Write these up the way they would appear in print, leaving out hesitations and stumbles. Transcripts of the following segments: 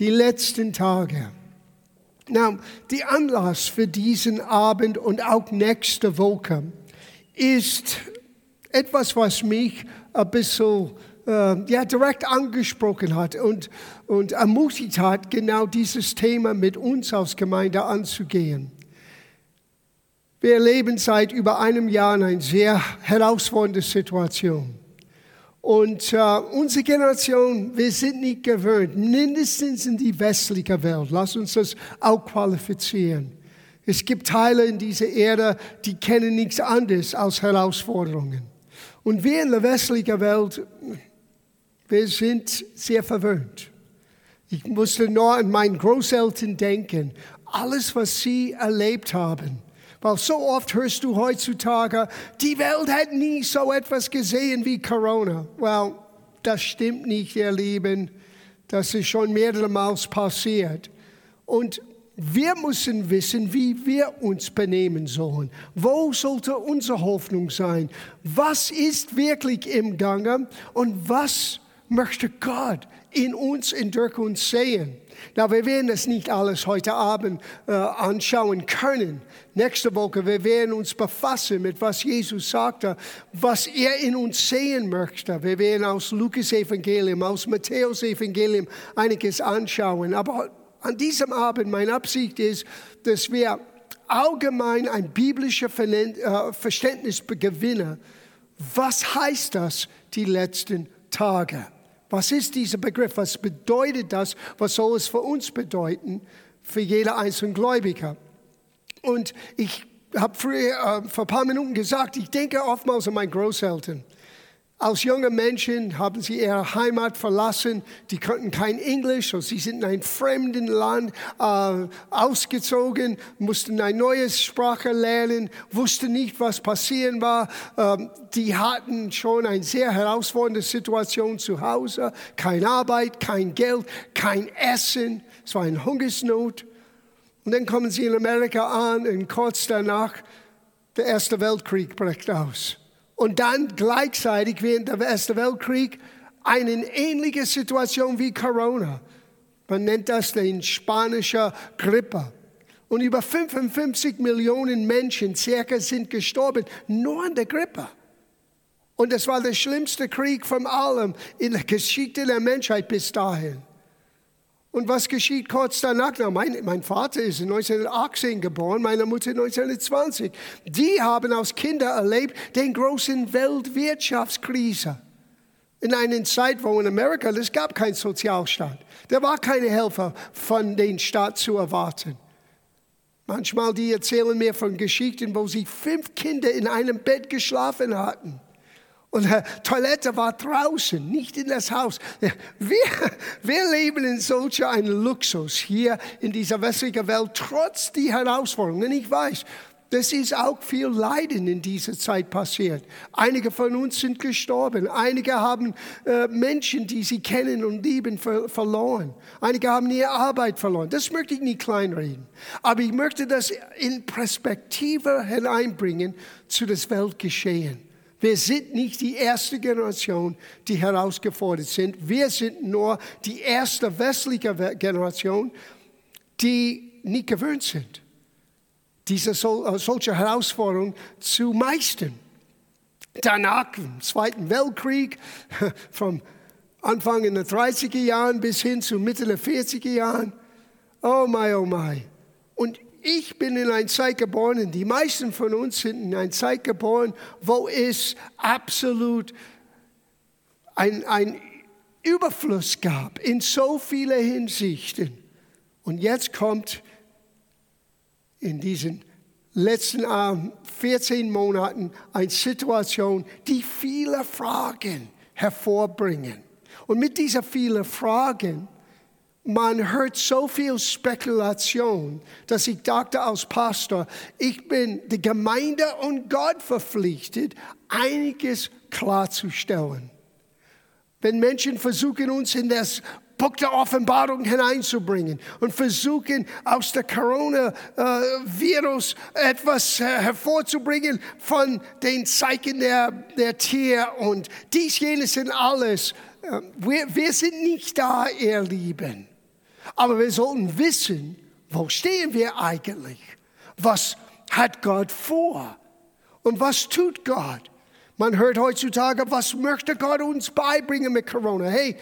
die letzten Tage. Na, der Anlass für diesen Abend und auch nächste Woche ist etwas, was mich ein bisschen direkt angesprochen hat und ermutigt hat, genau dieses Thema mit uns als Gemeinde anzugehen. Wir erleben seit über einem Jahr eine sehr herausfordernde Situation. Und unsere Generation, wir sind nicht gewöhnt, mindestens in die westliche Welt. Lass uns das auch qualifizieren. Es gibt Teile in dieser Erde, die kennen nichts anderes als Herausforderungen. Und wir in der westlichen Welt, wir sind sehr verwöhnt. Ich musste nur an meine Großeltern denken. Alles, was sie erlebt haben. Weil so oft hörst du heutzutage, die Welt hat nie so etwas gesehen wie Corona. Well, das stimmt nicht, ihr Lieben. Das ist schon mehrere Mal passiert. Und wir müssen wissen, wie wir uns benehmen sollen. Wo sollte unsere Hoffnung sein? Was ist wirklich im Gange und was möchte Gott in uns und durch uns sehen? Na, wir werden das nicht alles heute Abend anschauen können. Nächste Woche, wir werden uns befassen mit, was Jesus sagte, was er in uns sehen möchte. Wir werden aus Lukas-Evangelium, aus Matthäus-Evangelium einiges anschauen. Aber an diesem Abend, meine Absicht ist, dass wir allgemein ein biblisches Verständnis gewinnen. Was heißt das, die letzten Tage? Was ist dieser Begriff? Was bedeutet das? Was soll es für uns bedeuten, für jeder einzelnen Gläubiger? Und ich habe vor ein paar Minuten gesagt, ich denke oftmals an meine Großeltern. Als junge Menschen haben sie ihre Heimat verlassen. Die konnten kein Englisch, und sie sind in einem fremden Land ausgezogen, mussten eine neue Sprache lernen, wussten nicht, was passieren war. Die hatten schon eine sehr herausfordernde Situation zu Hause. Keine Arbeit, kein Geld, kein Essen. Es war eine Hungersnot. Und dann kommen sie in Amerika an und kurz danach der Erste Weltkrieg bricht aus. Und dann gleichzeitig während der Ersten Weltkrieg eine ähnliche Situation wie Corona. Man nennt das den Spanische Grippe. Und über 55 Millionen Menschen circa sind gestorben, nur an der Grippe. Und das war der schlimmste Krieg von allem in der Geschichte der Menschheit bis dahin. Und was geschieht kurz danach? Na, mein Vater ist 1918 geboren, meine Mutter 1920. Die haben als Kinder erlebt den großen Weltwirtschaftskrise. In einer Zeit, wo in Amerika, es gab keinen Sozialstaat. Da war keine Hilfe von dem Staat zu erwarten. Manchmal, die erzählen mir von Geschichten, wo sie 5 Kinder in einem Bett geschlafen hatten. Und die Toilette war draußen, nicht in das Haus. Wir leben in solch einem Luxus hier in dieser westlichen Welt, trotz der Herausforderungen. Und ich weiß, das ist auch viel Leiden in dieser Zeit passiert. Einige von uns sind gestorben. Einige haben Menschen, die sie kennen und lieben, verloren. Einige haben ihre Arbeit verloren. Das möchte ich nicht kleinreden. Aber ich möchte das in Perspektive hineinbringen zu das Weltgeschehen. Wir sind nicht die erste Generation, die herausgefordert sind. Wir sind nur die erste westliche Generation, die nicht gewöhnt sind, diese solche Herausforderung zu meistern. Danach, im Zweiten Weltkrieg, vom Anfang in den 30er Jahren bis hin zu Mitte der 40er Jahren. Oh mein, oh mein. Und ich bin in einer Zeit geboren, und die meisten von uns sind in einer Zeit geboren, wo es absolut ein Überfluss gab in so vielen Hinsichten. Und jetzt kommt in diesen letzten 14 Monaten eine Situation, die viele Fragen hervorbringen. Und mit diesen vielen Fragen, man hört so viel Spekulation, dass ich dachte als Pastor, ich bin der Gemeinde und Gott verpflichtet, einiges klarzustellen. Wenn Menschen versuchen, uns in das Buch der Offenbarung hineinzubringen und versuchen, aus der Coronavirus etwas hervorzubringen von den Zeichen der Tier und dies, jenes und alles. Wir sind nicht da, ihr Lieben. Aber wir sollten wissen, wo stehen wir eigentlich? Was hat Gott vor? Und was tut Gott? Man hört heutzutage, was möchte Gott uns beibringen mit Corona? Hey,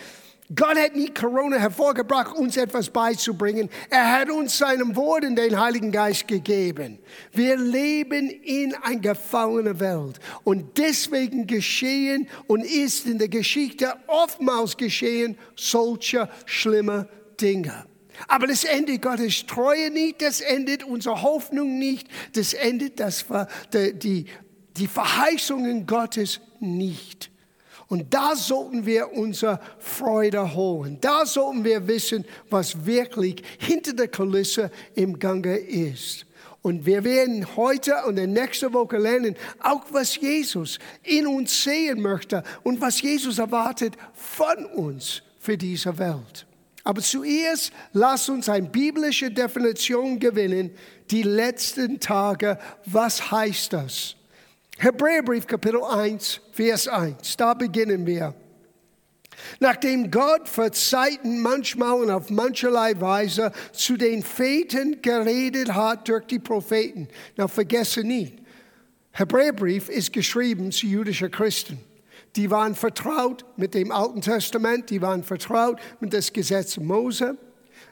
Gott hat nie Corona hervorgebracht, uns etwas beizubringen. Er hat uns seinem Wort in den Heiligen Geist gegeben. Wir leben in einer gefallenen Welt. Und deswegen geschehen und ist in der Geschichte oftmals geschehen solche schlimme Dinge. Aber das endet Gottes Treue nicht, das endet unsere Hoffnung nicht, das endet die Verheißungen Gottes nicht. Und da sollten wir unsere Freude holen. Da sollten wir wissen, was wirklich hinter der Kulisse im Gange ist. Und wir werden heute und in der nächsten Woche lernen, auch was Jesus in uns sehen möchte und was Jesus erwartet von uns für diese Welt. Aber zuerst lasst uns eine biblische Definition gewinnen. Die letzten Tage, was heißt das? Hebräerbrief, Kapitel 1, Vers 1. Da beginnen wir. Nachdem Gott vor Zeiten manchmal und auf mancherlei Weise zu den Vätern geredet hat durch die Propheten. Na, vergesse nie, Hebräerbrief ist geschrieben zu jüdischen Christen. Die waren vertraut mit dem Alten Testament, die waren vertraut mit dem Gesetz Mose.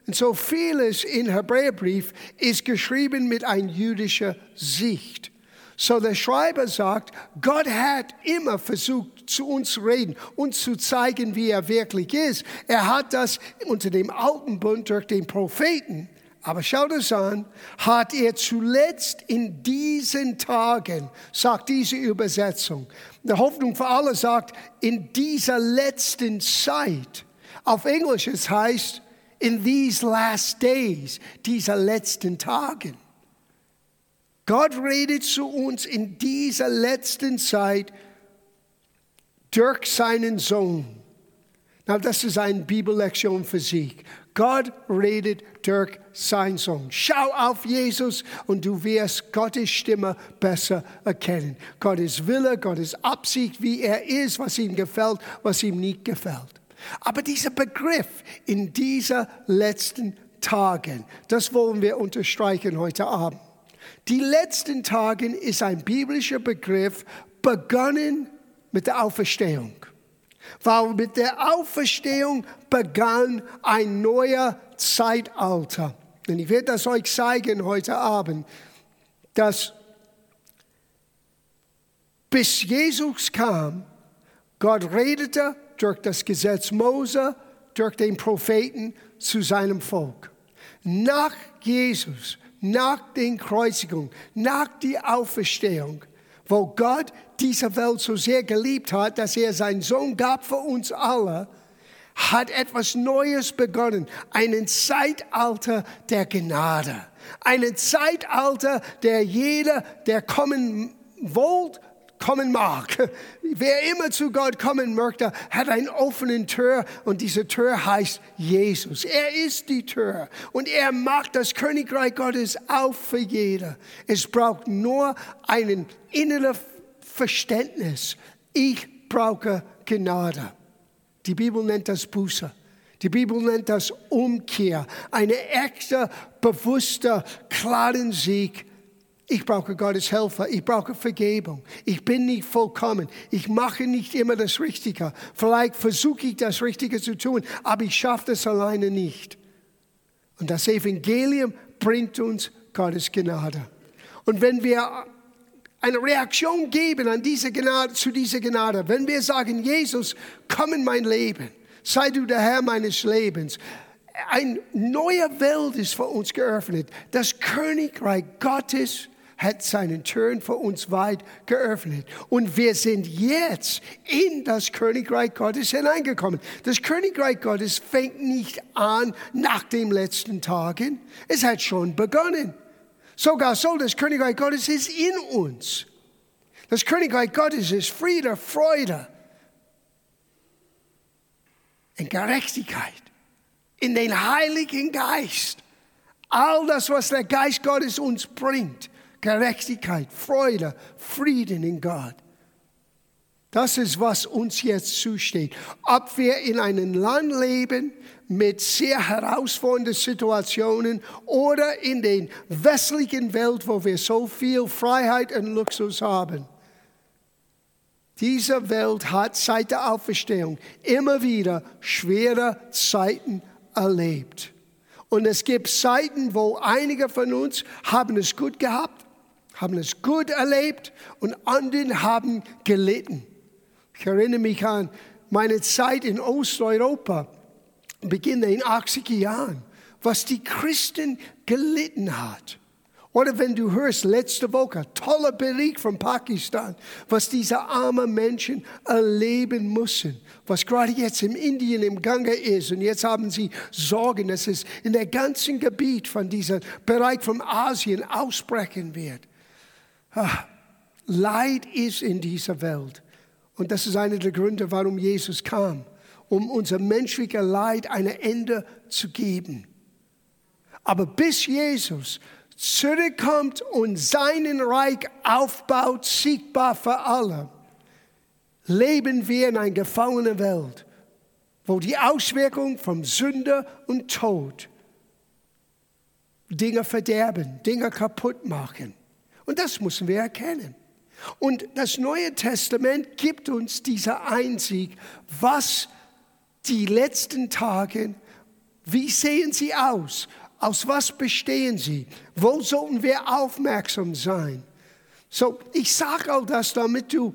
Und so vieles in Hebräerbrief ist geschrieben mit einer jüdischen Sicht. So der Schreiber sagt, Gott hat immer versucht, zu uns zu reden, uns zu zeigen, wie er wirklich ist. Er hat das unter dem Alten Bund durch den Propheten, aber schau das an, hat er zuletzt in diesen Tagen, sagt diese Übersetzung, die Hoffnung für alle sagt, in dieser letzten Zeit. Auf Englisch es heißt, in these last days, dieser letzten Tagen. Gott redet zu uns in dieser letzten Zeit durch seinen Sohn. Na, das ist eine Bibellektion für sich. Gott redet durch seinen Sohn. Schau auf Jesus und du wirst Gottes Stimme besser erkennen. Gottes Wille, Gottes Absicht, wie er ist, was ihm gefällt, was ihm nicht gefällt. Aber dieser Begriff in dieser letzten Tagen, das wollen wir unterstreichen heute Abend. Die letzten Tagen ist ein biblischer Begriff, begonnen mit der Auferstehung. Weil mit der Auferstehung begann ein neuer Zeitalter. Und ich werde das euch zeigen heute Abend, dass bis Jesus kam, Gott redete durch das Gesetz Mose, durch den Propheten zu seinem Volk. Nach Jesus, nach der Kreuzigung, nach der Auferstehung, wo Gott diese Welt so sehr geliebt hat, dass er seinen Sohn gab für uns alle, hat etwas Neues begonnen. Ein Zeitalter der Gnade. Ein Zeitalter, der jeder, der kommen wollte, kommen mag. Wer immer zu Gott kommen möchte, hat eine offene Tür und diese Tür heißt Jesus. Er ist die Tür und er macht das Königreich Gottes auf für jeder. Es braucht nur ein inneres Verständnis. Ich brauche Gnade. Die Bibel nennt das Buße. Die Bibel nennt das Umkehr. Eine echte, bewusste, klaren Sieg. Ich brauche Gottes Helfer, ich brauche Vergebung. Ich bin nicht vollkommen. Ich mache nicht immer das Richtige. Vielleicht versuche ich, das Richtige zu tun, aber ich schaffe das alleine nicht. Und das Evangelium bringt uns Gottes Gnade. Und wenn wir eine Reaktion geben an diese Gnade, zu dieser Gnade, wenn wir sagen, Jesus, komm in mein Leben, sei du der Herr meines Lebens, eine neue Welt ist für uns geöffnet. Das Königreich Gottes hat seinen Türen für uns weit geöffnet. Und wir sind jetzt in das Königreich Gottes hineingekommen. Das Königreich Gottes fängt nicht an nach den letzten Tagen. Es hat schon begonnen. Sogar so, das Königreich Gottes ist in uns. Das Königreich Gottes ist Friede, Freude und Gerechtigkeit. In den Heiligen Geist. All das, was der Geist Gottes uns bringt. Gerechtigkeit, Freude, Frieden in Gott. Das ist, was uns jetzt zusteht. Ob wir in einem Land leben mit sehr herausfordernden Situationen oder in der westlichen Welt, wo wir so viel Freiheit und Luxus haben. Diese Welt hat seit der Auferstehung immer wieder schwere Zeiten erlebt. Und es gibt Zeiten, wo einige von uns haben es gut gehabt, haben es gut erlebt und andere haben gelitten. Ich erinnere mich an meine Zeit in Osteuropa, Beginn der 80er Jahren, was die Christen gelitten hat. Oder wenn du hörst, letzte Woche, toller Bericht von Pakistan, was diese armen Menschen erleben müssen, was gerade jetzt in Indien im Gange ist. Und jetzt haben sie Sorgen, dass es in der ganzen Gebiet von diesem Bereich von Asien ausbrechen wird. Leid ist in dieser Welt. Und das ist einer der Gründe, warum Jesus kam, um unser menschliches Leid ein Ende zu geben. Aber bis Jesus zurückkommt und sein Reich aufbaut, sichtbar für alle, leben wir in einer gefallenen Welt, wo die Auswirkungen von Sünde und Tod Dinge verderben, Dinge kaputt machen. Und das müssen wir erkennen. Und das Neue Testament gibt uns diese Einsicht, was die letzten Tage, wie sehen sie aus? Aus was bestehen sie? Wo sollten wir aufmerksam sein? So, ich sage all das, damit du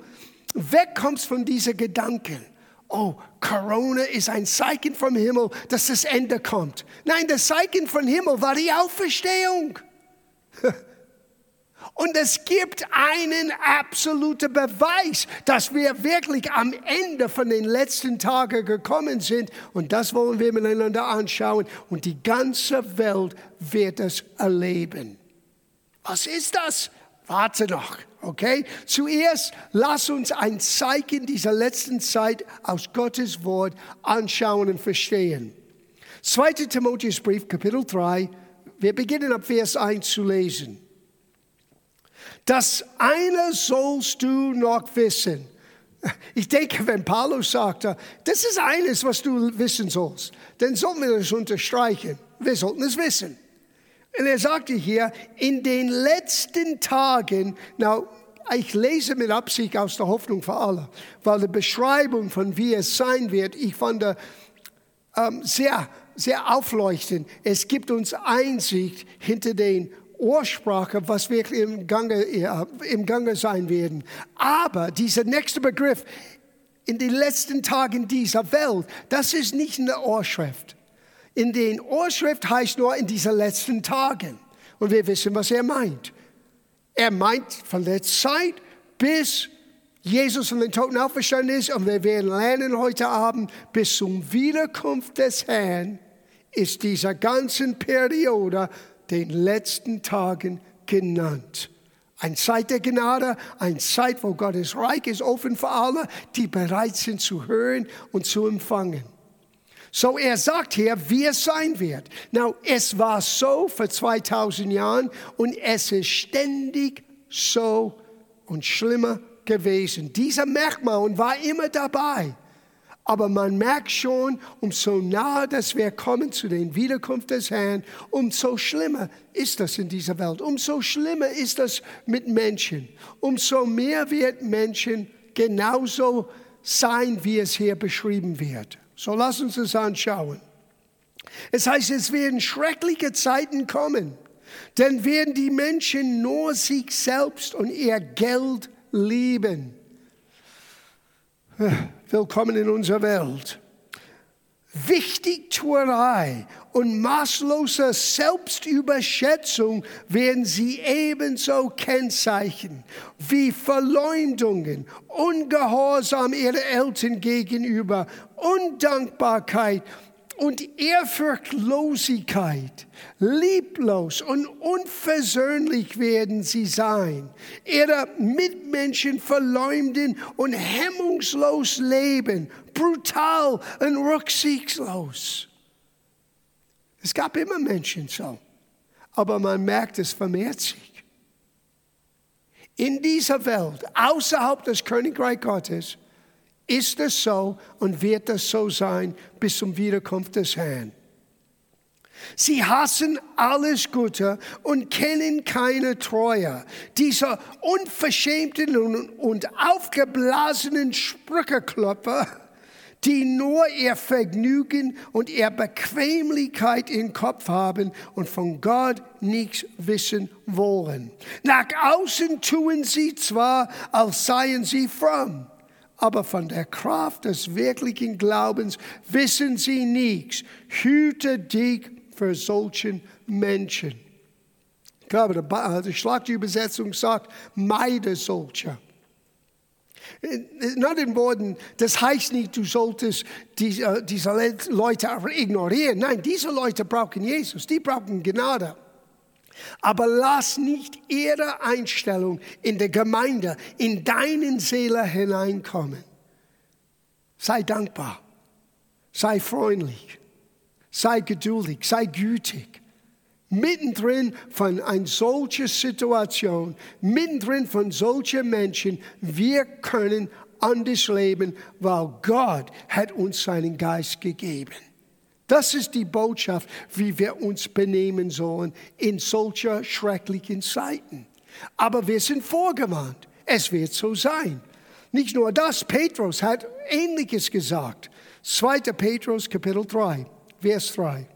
wegkommst von diesen Gedanken. Oh, Corona ist ein Zeichen vom Himmel, dass das Ende kommt. Nein, das Zeichen vom Himmel war die Auferstehung. Und es gibt einen absoluten Beweis, dass wir wirklich am Ende von den letzten Tagen gekommen sind. Und das wollen wir miteinander anschauen. Und die ganze Welt wird es erleben. Was ist das? Warte noch, okay? Zuerst lass uns ein Zeichen dieser letzten Zeit aus Gottes Wort anschauen und verstehen. 2. Timotheusbrief, Kapitel 3. Wir beginnen ab Vers 1 zu lesen. Das eine sollst du noch wissen. Ich denke, wenn Paulus sagte, das ist eines, was du wissen sollst, dann sollten wir das unterstreichen. Wir sollten es wissen. Und er sagte hier, in den letzten Tagen, na, ich lese mit Absicht aus der Hoffnung für alle, weil die Beschreibung von wie es sein wird, ich fand sehr, sehr aufleuchtend. Es gibt uns Einsicht hinter den Ursprache, was wirklich im Gange sein werden. Aber dieser nächste Begriff, in den letzten Tagen dieser Welt, das ist nicht in der Urschrift. In den Urschrift heißt nur in diesen letzten Tagen. Und wir wissen, was er meint. Er meint von der Zeit, bis Jesus von den Toten auferstanden ist. Und wir werden lernen heute Abend, bis zum Wiederkunft des Herrn ist dieser ganzen Periode den letzten Tagen genannt. Ein Zeit der Gnade, ein Zeit, wo Gottes Reich ist offen für alle, die bereit sind zu hören und zu empfangen. So, er sagt hier, wie es sein wird. Now, es war so vor 2000 Jahren und es ist ständig so und schlimmer gewesen. Dieser Merkmal war immer dabei. Aber man merkt schon, umso nahe, dass wir kommen zu den Wiederkunft des Herrn, umso schlimmer ist das in dieser Welt. Umso schlimmer ist das mit Menschen. Umso mehr wird Menschen genauso sein, wie es hier beschrieben wird. So lass uns das anschauen. Es heißt, es werden schreckliche Zeiten kommen. Denn werden die Menschen nur sich selbst und ihr Geld lieben. Willkommen in unserer Welt. Wichtigtuerei und maßlose Selbstüberschätzung werden sie ebenso kennzeichnen, wie Verleumdungen, Ungehorsam ihrer Eltern gegenüber, Undankbarkeit und Ehrfurchtlosigkeit. Lieblos und unversöhnlich werden sie sein, ihre Mitmenschen verleumden und hemmungslos leben, brutal und rücksichtslos. Es gab immer Menschen so, aber man merkt, es vermehrt sich. In dieser Welt, außerhalb des Königreichs Gottes, ist es so und wird es so sein bis zum Wiederkunft des Herrn. Sie hassen alles Gute und kennen keine Treue. Diese unverschämten und aufgeblasenen Sprücheklopfer, die nur ihr Vergnügen und ihre Bequemlichkeit im Kopf haben und von Gott nichts wissen wollen. Nach außen tun sie zwar, als seien sie fromm, aber von der Kraft des wirklichen Glaubens wissen sie nichts. Hüte dich für solchen Menschen. Ich glaube, die Schlachtübersetzung sagt, meide solche. In anderen Worten, das heißt nicht, du solltest diese Leute ignorieren. Nein, diese Leute brauchen Jesus, die brauchen Gnade. Aber lass nicht ihre Einstellung in der Gemeinde, in deinen Seele hineinkommen. Sei dankbar, sei freundlich, sei geduldig, sei gütig. Mittendrin von einer solchen Situation, mittendrin von solchen Menschen, wir können anders leben, weil Gott hat uns seinen Geist gegeben. Das ist die Botschaft, wie wir uns benehmen sollen in solcher schrecklichen Zeiten. Aber wir sind vorgewarnt, es wird so sein. Nicht nur das, Petrus hat Ähnliches gesagt. 2. Petrus, Kapitel 3, Vers 3.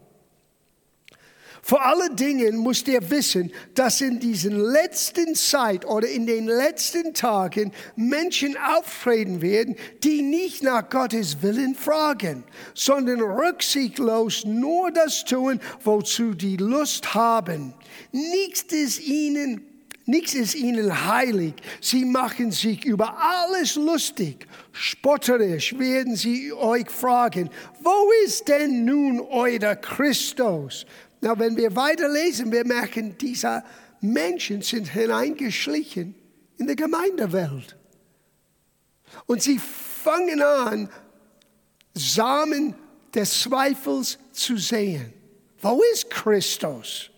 Vor allen Dingen müsst ihr wissen, dass in diesen letzten Zeit oder in den letzten Tagen Menschen auftreten werden, die nicht nach Gottes Willen fragen, sondern rücksichtslos nur das tun, wozu die Lust haben. Nichts ist ihnen heilig. Sie machen sich über alles lustig. Spotterisch werden sie euch fragen, wo ist denn nun euer Christus? Na, wenn wir weiterlesen, wir merken, diese Menschen sind hineingeschlichen in die Gemeindewelt. Und sie fangen an, Samen des Zweifels zu sehen. Wo ist Christus?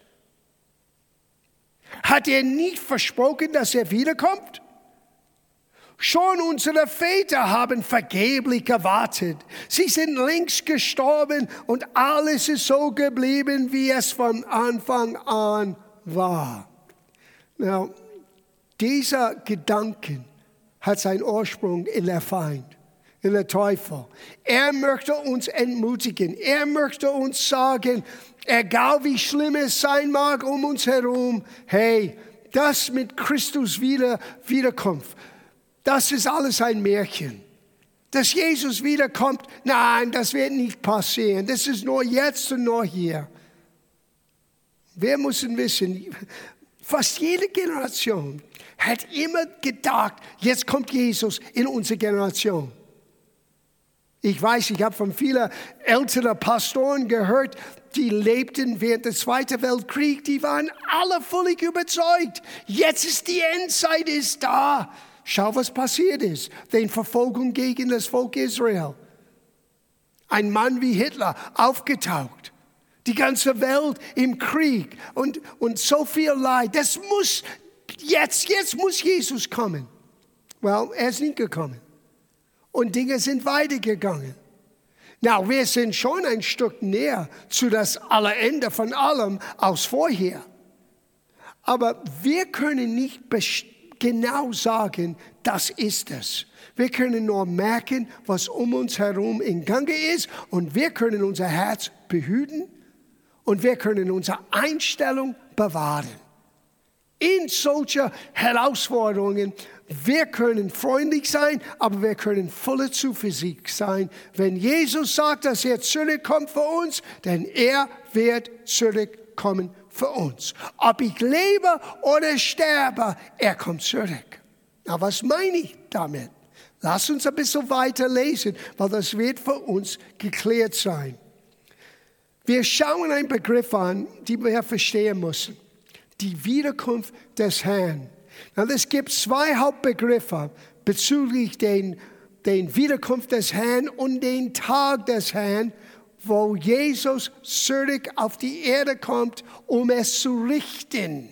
Hat er nicht versprochen, dass er wiederkommt? Schon unsere Väter haben vergeblich gewartet. Sie sind längst gestorben und alles ist so geblieben, wie es von Anfang an war. Now, dieser Gedanke hat seinen Ursprung in der Feind, in der Teufel. Er möchte uns entmutigen. Er möchte uns sagen, egal wie schlimm es sein mag um uns herum, hey, das mit Christus Wiederkunft. Das ist alles ein Märchen. Dass Jesus wiederkommt, nein, das wird nicht passieren. Das ist nur jetzt und nur hier. Wir müssen wissen, fast jede Generation hat immer gedacht, jetzt kommt Jesus in unsere Generation. Ich weiß, ich habe von vielen älteren Pastoren gehört, die lebten während des Zweiten Weltkriegs, die waren alle völlig überzeugt. Jetzt ist die Endzeit, ist da. Schau, was passiert ist. Die Verfolgung gegen das Volk Israel. Ein Mann wie Hitler, aufgetaucht. Die ganze Welt im Krieg und so viel Leid. Das muss, jetzt muss Jesus kommen. Well, er ist nicht gekommen. Und Dinge sind weitergegangen. Na, wir sind schon ein Stück näher zu das Allerende von allem als vorher. Aber wir können nicht genau sagen, das ist es. Wir können nur merken, was um uns herum in Gange ist und wir können unser Herz behüten und wir können unsere Einstellung bewahren. In solchen Herausforderungen, wir können freundlich sein, aber wir können voller Zuversicht sein. Wenn Jesus sagt, dass er zurückkommt für uns, denn er wird zurückkommen für uns. Ob ich lebe oder sterbe, er kommt zurück. Na, was meine ich damit? Lass uns ein bisschen weiter lesen, weil das wird für uns geklärt sein. Wir schauen einen Begriff an, den wir verstehen müssen. Die Wiederkunft des Herrn. Na, es gibt zwei Hauptbegriffe bezüglich den Wiederkunft des Herrn und den Tag des Herrn, wo Jesus zurück auf die Erde kommt, um es zu richten.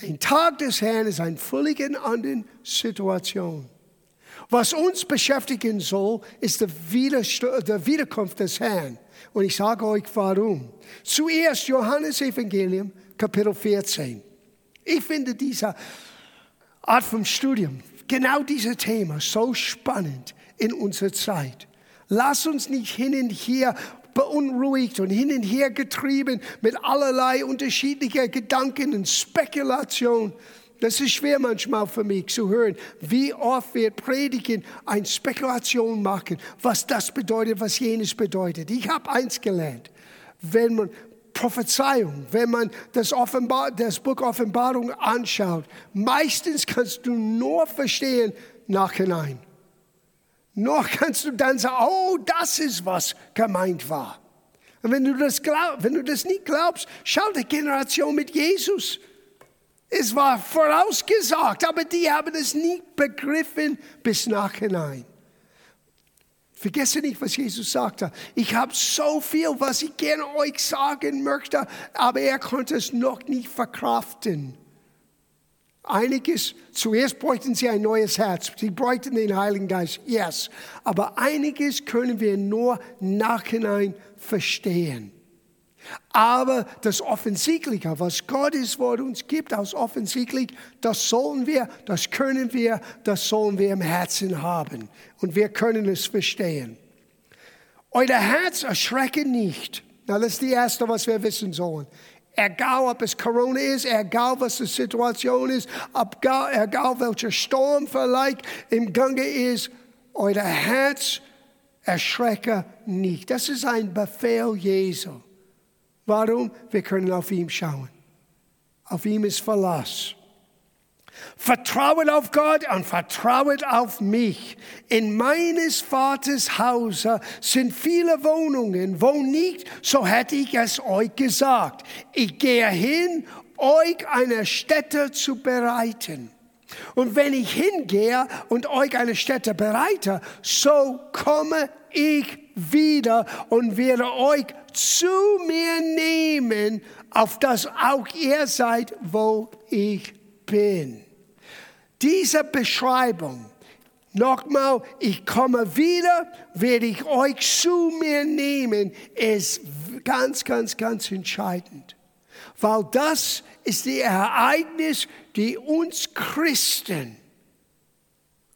Der Tag des Herrn ist eine völlig andere Situation, Was uns beschäftigen soll, ist der Wiederkunft des Herrn. Und ich sage euch, warum. Zuerst Johannes-Evangelium, Kapitel 14. Ich finde diese Art vom Studium, genau dieses Thema, so spannend in unserer Zeit. Lasst uns nicht hin und her beunruhigt und hin und her getrieben mit allerlei unterschiedlicher Gedanken und Spekulation. Das ist schwer manchmal für mich zu hören, wie oft wir predigen, eine Spekulation machen, was das bedeutet, was jenes bedeutet. Ich habe eins gelernt, wenn man Prophezeiung, wenn man das Buch Offenbarung anschaut, meistens kannst du nur verstehen nachhinein. Noch kannst du dann sagen, oh, das ist, was gemeint war. Und wenn du das nicht glaubst, schau die Generation mit Jesus. Es war vorausgesagt, aber die haben es nie begriffen bis nachhinein. Vergesse nicht, was Jesus sagte. Ich habe so viel, was ich gerne euch sagen möchte, aber er konnte es noch nicht verkraften. Einiges, zuerst bräuchten sie ein neues Herz. Sie bräuchten den Heiligen Geist, yes. Aber einiges können wir nur nachhinein verstehen. Aber das Offensichtliche, was Gottes Wort uns gibt, als offensichtlich, das sollen wir, das können wir, das sollen wir im Herzen haben. Und wir können es verstehen. Euer Herz erschrecke nicht. Na, das ist die erste, was wir wissen sollen. Egal, ob es Corona ist, egal, was die Situation ist, egal, welcher Sturm vielleicht im Gange ist, euer Herz erschrecke nicht. Das ist ein Befehl Jesu. Warum? Wir können auf ihn schauen. Auf ihm ist Verlass. Vertrauet auf Gott und vertrauet auf mich. In meines Vaters Hause sind viele Wohnungen. Wo nicht, so hätte ich es euch gesagt. Ich gehe hin, euch eine Stätte zu bereiten. Und wenn ich hingehe und euch eine Stätte bereite, so komme ich wieder und werde euch zu mir nehmen, auf das auch ihr seid, wo ich bin. Diese Beschreibung, nochmal, ich komme wieder, werde ich euch zu mir nehmen, ist ganz, ganz, ganz entscheidend. Weil das ist das Ereignis, die uns Christen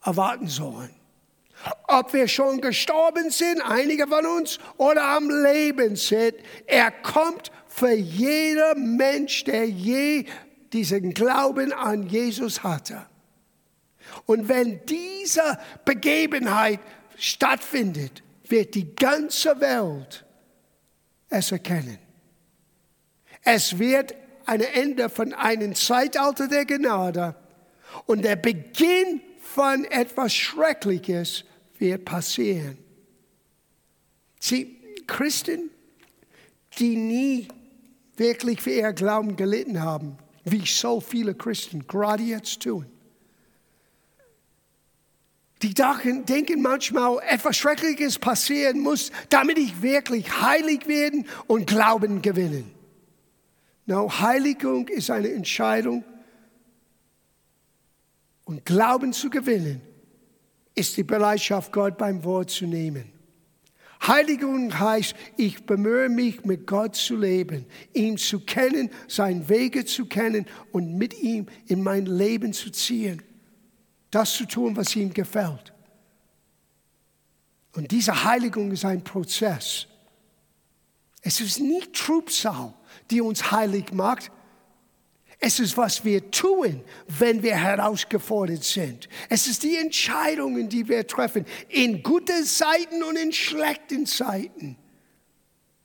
erwarten sollen. Ob wir schon gestorben sind, einige von uns, oder am Leben sind, er kommt für jeden Mensch, der je diesen Glauben an Jesus hatte. Und wenn diese Begebenheit stattfindet, wird die ganze Welt es erkennen. Es wird ein Ende von einem Zeitalter der Gnade und der Beginn von etwas Schreckliches wird passieren. Sie, Christen, die nie wirklich für ihr Glauben gelitten haben, wie so viele Christen gerade jetzt tun, die denken manchmal, etwas Schreckliches passieren muss, damit ich wirklich heilig werden und Glauben gewinnen. No, Heiligung ist eine Entscheidung und Glauben zu gewinnen ist die Bereitschaft, Gott beim Wort zu nehmen. Heiligung heißt, ich bemühe mich, mit Gott zu leben, ihn zu kennen, seine Wege zu kennen und mit ihm in mein Leben zu ziehen. Das zu tun, was ihm gefällt. Und diese Heiligung ist ein Prozess. Es ist nicht Trübsal, die uns heilig macht. Es ist, was wir tun, wenn wir herausgefordert sind. Es ist die Entscheidungen, die wir treffen, in guten Zeiten und in schlechten Zeiten.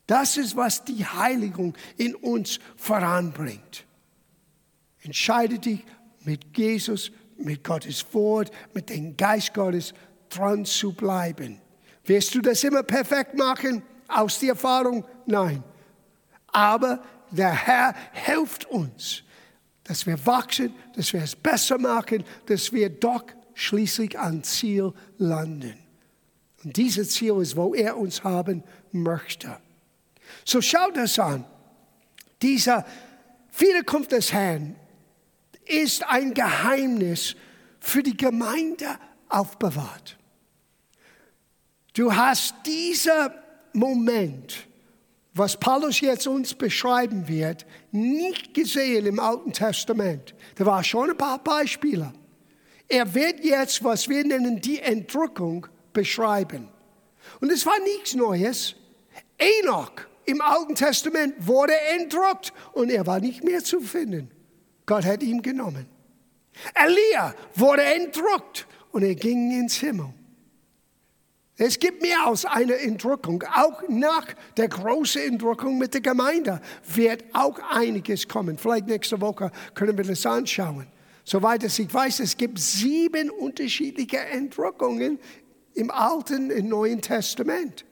Das ist, was die Heiligung in uns voranbringt. Entscheide dich, mit Jesus, mit Gottes Wort, mit dem Geist Gottes dran zu bleiben. Wirst du das immer perfekt machen? Aus der Erfahrung? Nein. Aber der Herr hilft uns, dass wir wachsen, dass wir es besser machen, dass wir doch schließlich am Ziel landen. Und dieses Ziel ist, wo er uns haben möchte. So schau das an. Diese Wiederkunft des Herrn ist ein Geheimnis für die Gemeinde aufbewahrt. Du hast dieser Moment, was Paulus jetzt uns beschreiben wird, nicht gesehen im Alten Testament. Da waren schon ein paar Beispiele. Er wird jetzt, was wir nennen, die Entrückung beschreiben. Und es war nichts Neues. Enoch im Alten Testament wurde entrückt und er war nicht mehr zu finden. Gott hat ihn genommen. Elia wurde entrückt und er ging ins Himmel. Es gibt mehr als eine Entrückung. Auch nach der großen Entrückung mit der Gemeinde wird auch einiges kommen. Vielleicht nächste Woche können wir das anschauen. Soweit ich weiß, es gibt 7 unterschiedliche Entrückungen im Alten und Neuen Testament.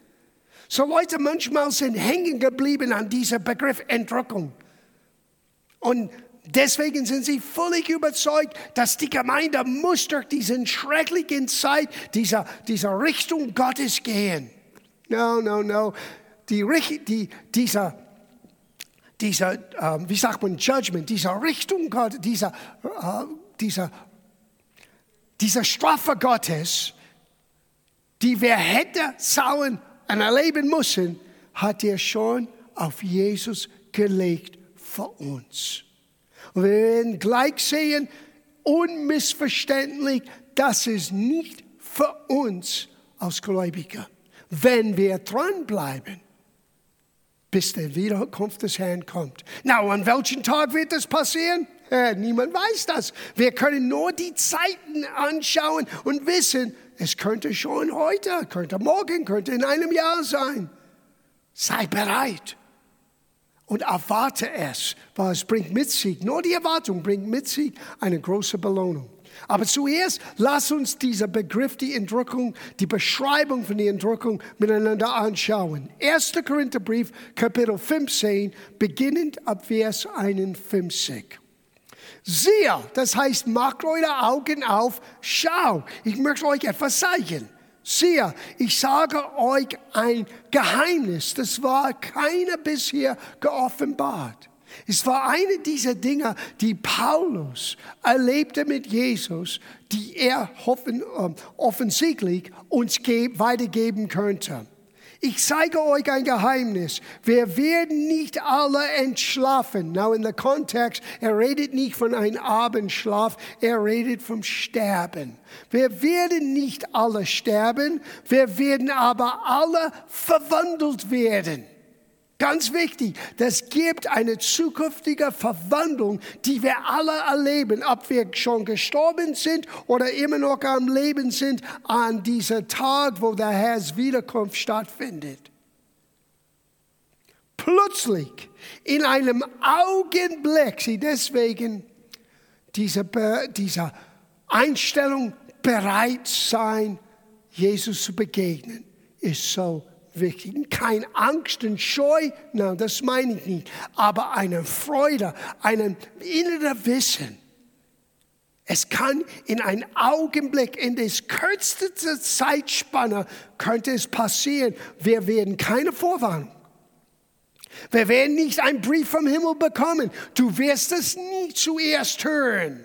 So Leute manchmal sind hängen geblieben an diesem Begriff Entrückung. Und deswegen sind sie völlig überzeugt, dass die Gemeinde muss durch diese schreckliche Zeit, dieser Richtung Gottes gehen. No. Judgment, dieser Richtung Gottes, dieser Strafe Gottes, die wir hätten sollen und erleben müssen, hat er schon auf Jesus gelegt für uns. Und wir werden gleich sehen, unmissverständlich, das ist nicht für uns als Gläubige. Wenn wir dranbleiben, bis die Wiederkunft des Herrn kommt. Na, an welchem Tag wird das passieren? Niemand weiß das. Wir können nur die Zeiten anschauen und wissen, es könnte schon heute, könnte morgen, könnte in einem Jahr sein. Sei bereit. Und erwarte es, weil es bringt mit sich, nur die Erwartung bringt mit sich eine große Belohnung. Aber zuerst, lass uns diesen Begriff, die Entrückung, die Beschreibung von der Entrückung miteinander anschauen. 1. Korintherbrief, Kapitel 15, beginnend ab Vers 51. Siehe, das heißt, macht eure Augen auf, schau, ich möchte euch etwas zeigen. Siehe, ich sage euch ein Geheimnis, das war keiner bisher geoffenbart. Es war eine dieser Dinge, die Paulus erlebte mit Jesus, die er offensichtlich uns weitergeben könnte. Ich zeige euch ein Geheimnis. Wir werden nicht alle entschlafen. Now in the context, er redet nicht von einem Abendschlaf, er redet vom Sterben. Wir werden nicht alle sterben, wir werden aber alle verwandelt werden. Ganz wichtig, das gibt eine zukünftige Verwandlung, die wir alle erleben, ob wir schon gestorben sind oder immer noch am Leben sind, an diesem Tag, wo der Herrs Wiederkunft stattfindet. Plötzlich, in einem Augenblick, sie deswegen dieser Einstellung, bereit sein, Jesus zu begegnen, ist so wichtig. Keine Angst und Scheu, nein, das meine ich nicht, aber eine Freude, ein inneres Wissen. Es kann in einem Augenblick, in der kürzesten Zeitspanne, könnte es passieren. Wir werden keine Vorwarnung. Wir werden nicht einen Brief vom Himmel bekommen. Du wirst es nie zuerst hören.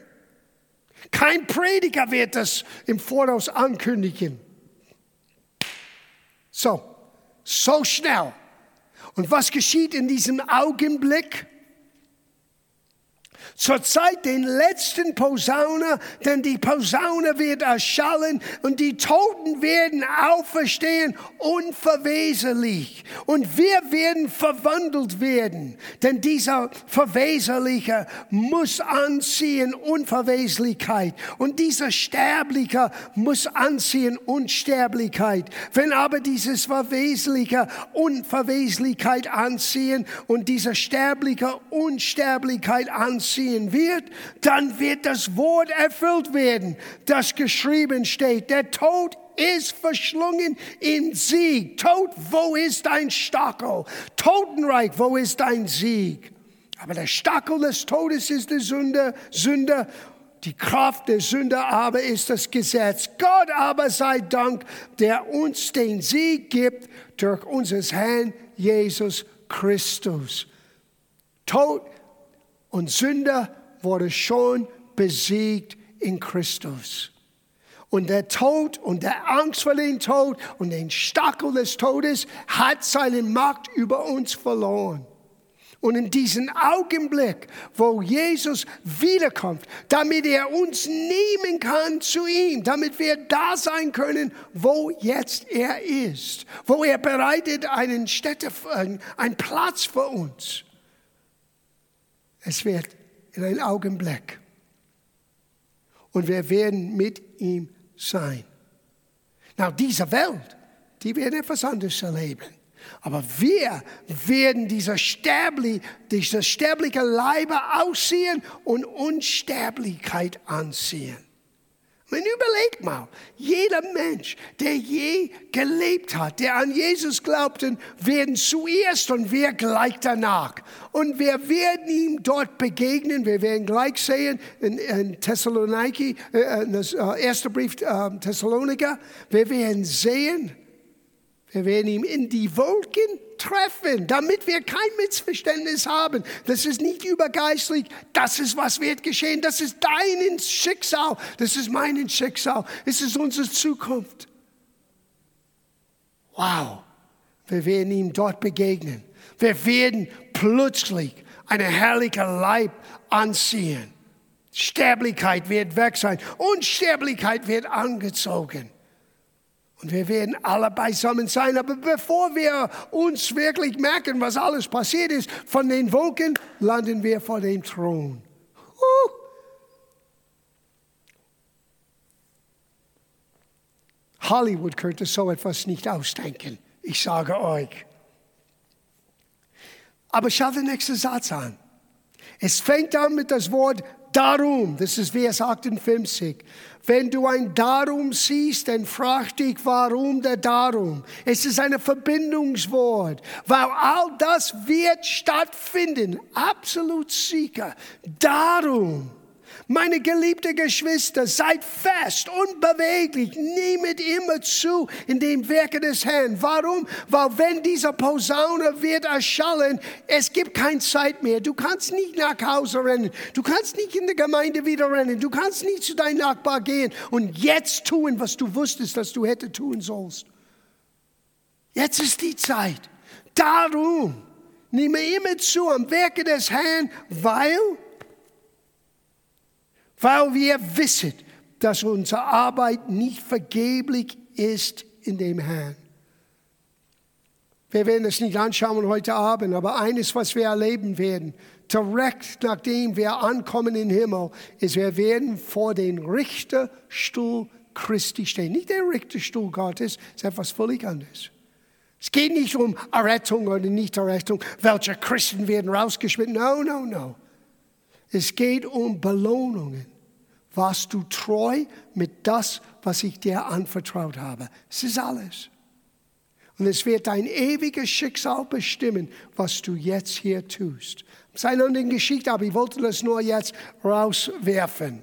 Kein Prediger wird das im Voraus ankündigen. So schnell. Und was geschieht in diesem Augenblick? Zur Zeit der letzten Posaune, denn die Posaune wird erschallen und die Toten werden auferstehen unverweslich. Und wir werden verwandelt werden, denn dieser Verwesliche muss anziehen Unverweslichkeit und dieser Sterbliche muss anziehen Unsterblichkeit. Wenn aber dieses Verwesliche Unverweslichkeit anziehen und dieser Sterbliche Unsterblichkeit anziehen, wird, dann wird das Wort erfüllt werden, das geschrieben steht. Der Tod ist verschlungen in Sieg. Tod, wo ist dein Stachel? Totenreich, wo ist dein Sieg? Aber der Stachel des Todes ist die Sünde. Die Kraft der Sünde aber ist das Gesetz. Gott aber sei Dank, der uns den Sieg gibt durch unseres Herrn Jesus Christus. Tod und Sünder wurde schon besiegt in Christus. Und der Tod und der Angst vor dem Tod und den Stachel des Todes hat seine Macht über uns verloren. Und in diesem Augenblick, wo Jesus wiederkommt, damit er uns nehmen kann zu ihm, damit wir da sein können, wo jetzt er ist, wo er bereitet einen Platz für uns. Es wird in einem Augenblick. Und wir werden mit ihm sein. Na, diese Welt, die wird etwas anderes erleben. Aber wir werden dieser sterbliche Leibe ausziehen und Unsterblichkeit anziehen. Man überlegt mal, jeder Mensch, der je gelebt hat, der an Jesus glaubte, werden zuerst und wir gleich danach. Und wir werden ihm dort begegnen, wir werden gleich sehen, in Thessaloniki, erster Brief Thessaloniker, wir werden sehen, wir werden ihn in die Wolken treffen, damit wir kein Missverständnis haben. Das ist nicht übergeistlich. Das ist, was wird geschehen. Das ist dein Schicksal. Das ist mein Schicksal. Es ist unsere Zukunft. Wow. Wir werden ihm dort begegnen. Wir werden plötzlich einen herrlichen Leib anziehen. Sterblichkeit wird weg sein. Unsterblichkeit wird angezogen. Und wir werden alle beisammen sein. Aber bevor wir uns wirklich merken, was alles passiert ist, von den Wolken landen wir vor dem Thron. Hollywood könnte so etwas nicht ausdenken. Ich sage euch. Aber schaut den nächsten Satz an. Es fängt an mit das Wort darum, das ist Vers 58. Wenn du ein Darum siehst, dann frag dich, warum der Darum? Es ist ein Verbindungswort, weil all das wird stattfinden. Absolut sicher. Darum, meine geliebten Geschwister, seid fest, unbeweglich, nehmet immer zu in dem Werke des Herrn. Warum? Weil wenn dieser Posaune wird erschallen, es gibt keine Zeit mehr. Du kannst nicht nach Hause rennen. Du kannst nicht in der Gemeinde wieder rennen. Du kannst nicht zu deinem Nachbar gehen und jetzt tun, was du wusstest, dass du hätte tun sollst. Jetzt ist die Zeit. Darum nehme immer zu am Werke des Herrn, weil wir wissen, dass unsere Arbeit nicht vergeblich ist in dem Herrn. Wir werden es nicht anschauen heute Abend, aber eines, was wir erleben werden, direkt nachdem wir ankommen im Himmel, ist, wir werden vor dem Richterstuhl Christi stehen. Nicht der Richterstuhl Gottes, es ist etwas völlig anderes. Es geht nicht um Errettung oder Nichterrettung, welche Christen werden rausgeschmissen. No, no, no. Es geht um Belohnungen. Warst du treu mit das, was ich dir anvertraut habe? Es ist alles. Und es wird dein ewiges Schicksal bestimmen, was du jetzt hier tust. Es ist eine andere Geschichte, aber ich wollte das nur jetzt rauswerfen.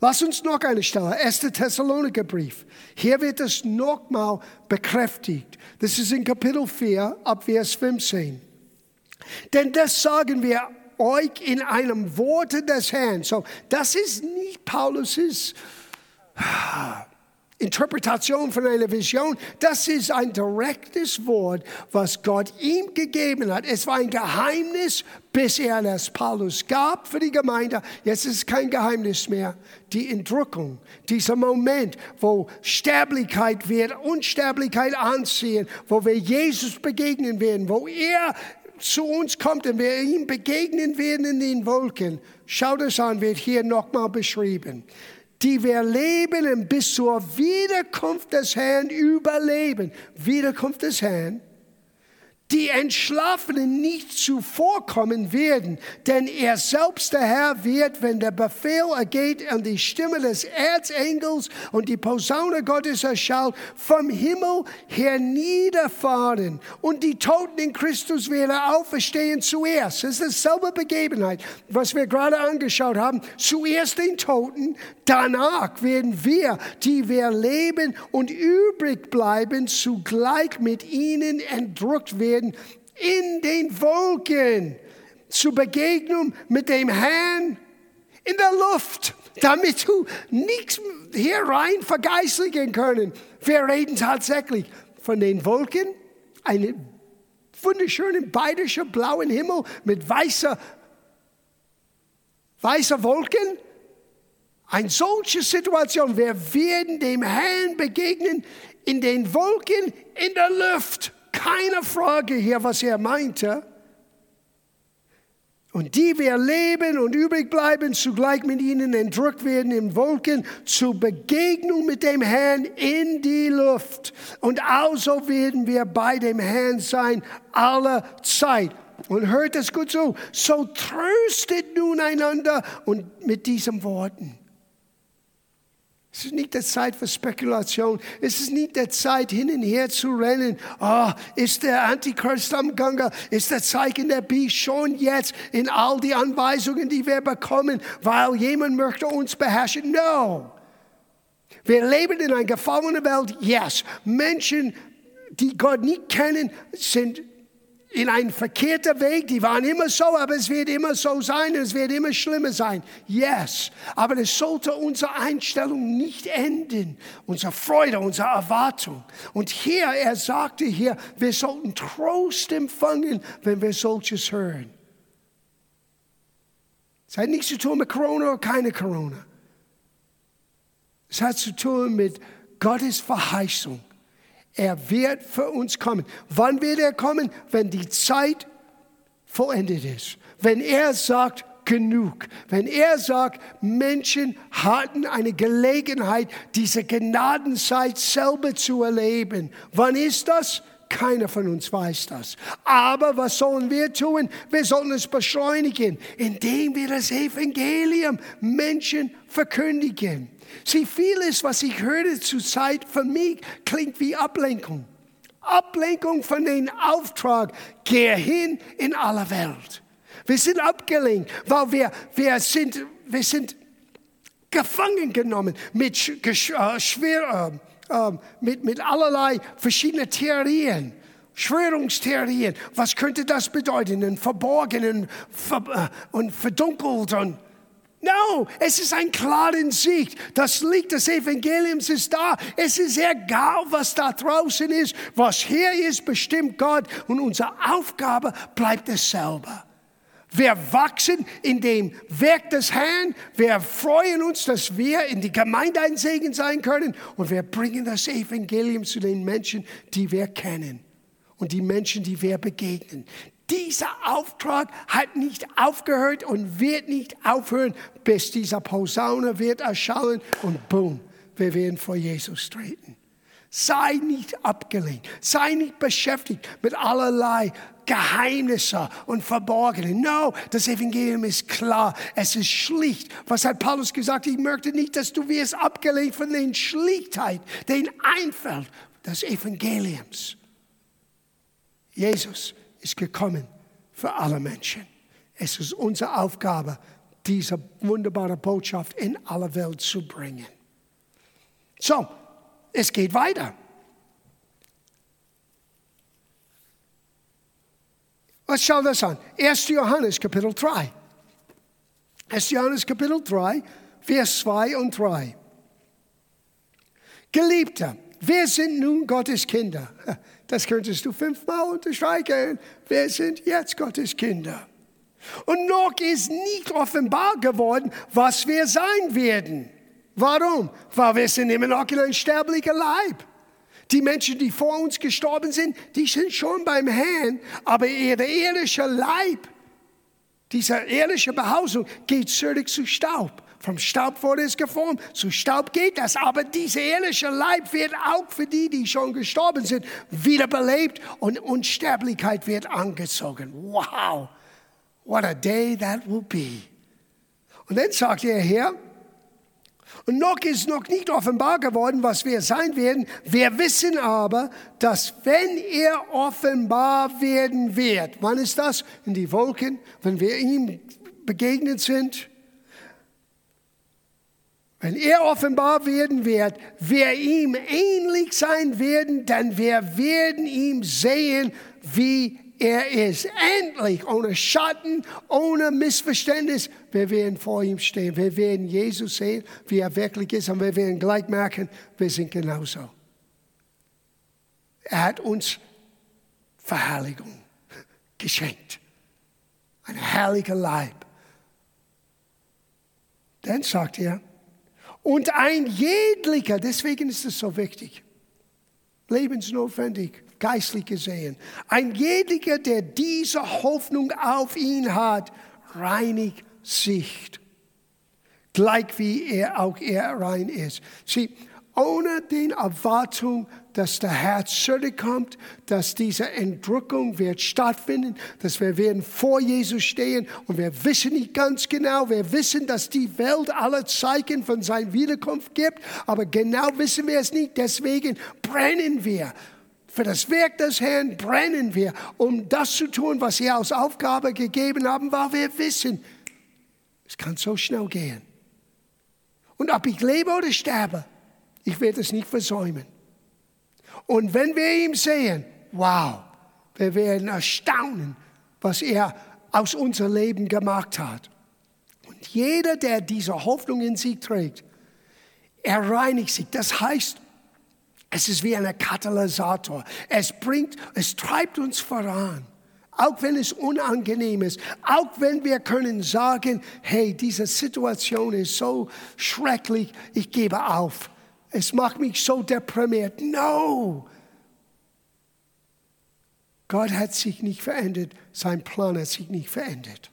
Lass uns noch eine Stelle, 1. Thessalonicherbrief. Hier wird es nochmal bekräftigt. Das ist in Kapitel 4, ab Vers 15. Denn das sagen wir euch in einem Worte des Herrn. So, das ist nicht Paulus' Interpretation von einer Vision. Das ist ein direktes Wort, was Gott ihm gegeben hat. Es war ein Geheimnis, bis er das Paulus gab für die Gemeinde. Jetzt ist es kein Geheimnis mehr. Die Entrückung, dieser Moment, wo Sterblichkeit wird, Unsterblichkeit anziehen, wo wir Jesus begegnen werden, wo er zu uns kommt und wir ihm begegnen werden in den Wolken. Schaut es an, wird hier nochmal beschrieben. Die wir leben und bis zur Wiederkunft des Herrn überleben. Wiederkunft des Herrn. Die Entschlafenen nicht zuvorkommen werden, denn er selbst, der Herr, wird, wenn der Befehl ergeht und die Stimme des Erzengels und die Posaune Gottes erschallt, vom Himmel herniederfahren. Und die Toten in Christus werden auferstehen zuerst. Das ist dieselbe Begebenheit, was wir gerade angeschaut haben. Zuerst den Toten, danach werden wir, die wir leben und übrig bleiben, zugleich mit ihnen entrückt werden. In den Wolken zur Begegnung mit dem Herrn in der Luft, damit du nichts hier rein vergeistigen können. Wir reden tatsächlich von den Wolken, einen wunderschönen bayerischen blauen Himmel mit weißer Wolken. Eine solche Situation, wir werden dem Herrn begegnen, in den Wolken, in der Luft. Keine Frage hier, was er meinte. Und die wir leben und übrig bleiben, zugleich mit ihnen entrückt werden in Wolken, zur Begegnung mit dem Herrn in die Luft. Und also werden wir bei dem Herrn sein, alle Zeit. Und hört es gut zu, so tröstet nun einander und mit diesen Worten. Es ist nicht die Zeit für Spekulation. Es ist nicht die Zeit, hin und her zu rennen. Oh, ist der Antichrist am Gange? Ist der Zeichen der Beast schon jetzt in all die Anweisungen, die wir bekommen, weil jemand möchte uns beherrschen? No. Wir leben in einer gefallenen Welt. Yes. Menschen, die Gott nicht kennen, sind in einem verkehrten Weg, die waren immer so, aber es wird immer so sein, es wird immer schlimmer sein. Yes, aber es sollte unsere Einstellung nicht enden, unsere Freude, unsere Erwartung. Und hier, er sagte hier, wir sollten Trost empfangen, wenn wir solches hören. Es hat nichts zu tun mit Corona oder keine Corona. Es hat zu tun mit Gottes Verheißung. Er wird für uns kommen. Wann wird er kommen? Wenn die Zeit vollendet ist. Wenn er sagt, genug. Wenn er sagt, Menschen hatten eine Gelegenheit, diese Gnadenzeit selber zu erleben. Wann ist das? Keiner von uns weiß das. Aber was sollen wir tun? Wir sollten es beschleunigen, indem wir das Evangelium Menschen verkündigen. Sieh, vieles, was ich höre zurzeit für mich, klingt wie Ablenkung. Ablenkung von dem Auftrag, geh hin in aller Welt. Wir sind abgelenkt, weil wir sind gefangen genommen mit allerlei verschiedenen Theorien, Verschwörungstheorien. Was könnte das bedeuten? Und verborgen und verdunkelt und no, es ist ein klaren Sicht. Das Licht des Evangeliums ist da. Es ist egal, was da draußen ist. Was hier ist, bestimmt Gott. Und unsere Aufgabe bleibt dasselbe. Wir wachsen in dem Werk des Herrn. Wir freuen uns, dass wir in die Gemeinde ein Segen sein können. Und wir bringen das Evangelium zu den Menschen, die wir kennen. Und die Menschen, die wir begegnen. Dieser Auftrag hat nicht aufgehört und wird nicht aufhören, bis dieser Posaune wird erschallen und boom, wir werden vor Jesus treten. Sei nicht abgelenkt, sei nicht beschäftigt mit allerlei Geheimnissen und Verborgenen. No, das Evangelium ist klar, es ist schlicht. Was hat Paulus gesagt? Ich möchte nicht, dass du wirst abgelenkt von der Schlichtheit, den Einfalt des Evangeliums. Jesus ist gekommen für alle Menschen. Es ist unsere Aufgabe, diese wunderbare Botschaft in alle Welt zu bringen. So, es geht weiter. Was schauen wir das an? 1. Johannes, Kapitel 3. 1. Johannes, Kapitel 3, Vers 2 und 3. Geliebter, wir sind nun Gottes Kinder. Das könntest du 5-mal unterstreichen. Wir sind jetzt Gottes Kinder. Und noch ist nicht offenbar geworden, was wir sein werden. Warum? Weil wir sind immer noch in einem sterblichen Leib. Die Menschen, die vor uns gestorben sind, die sind schon beim Herrn. Aber ihr irdischer Leib, diese irdische Behausung, geht zurück zu Staub. Vom Staub wurde es geformt, zu Staub geht das. Aber dieser irdische Leib wird auch für die, die schon gestorben sind, wiederbelebt und Unsterblichkeit wird angezogen. Wow, what a day that will be. Und dann sagt er hier, und noch ist noch nicht offenbar geworden, was wir sein werden. Wir wissen aber, dass wenn er offenbar werden wird, wann ist das? In die Wolken, wenn wir ihm begegnet sind. Wenn er offenbar werden wird, wir ihm ähnlich sein werden, denn wir werden ihm sehen, wie Er ist endlich ohne Schatten, ohne Missverständnis. Wir werden vor ihm stehen. Wir werden Jesus sehen, wie er wirklich ist. Und wir werden gleich merken, wir sind genauso. Er hat uns Verherrlichung geschenkt. Ein herrlicher Leib. Dann sagt er, und ein jedlicher, deswegen ist es so wichtig, lebensnotwendig, geistlich gesehen, ein jedlicher, der diese Hoffnung auf ihn hat, reinigt sich, gleich wie er rein ist. Sieh, ohne die Erwartung, dass der Herr zurückkommt, dass diese Entrückung wird stattfinden, dass wir werden vor Jesus stehen und wir wissen nicht ganz genau, wir wissen, dass die Welt alle Zeichen von seiner Wiederkunft gibt, aber genau wissen wir es nicht, deswegen brennen wir. Für das Werk des Herrn brennen wir, um das zu tun, was wir als Aufgabe gegeben haben, weil wir wissen, es kann so schnell gehen. Und ob ich lebe oder sterbe, ich werde es nicht versäumen. Und wenn wir ihn sehen, wow, wir werden erstaunen, was er aus unserem Leben gemacht hat. Und jeder, der diese Hoffnung in sich trägt, er reinigt sich. Das heißt, es ist wie ein Katalysator. Es treibt uns voran. Auch wenn es unangenehm ist, auch wenn wir können sagen, hey, diese Situation ist so schrecklich, ich gebe auf. Es macht mich so deprimiert. No! Gott hat sich nicht verändert. Sein Plan hat sich nicht verändert.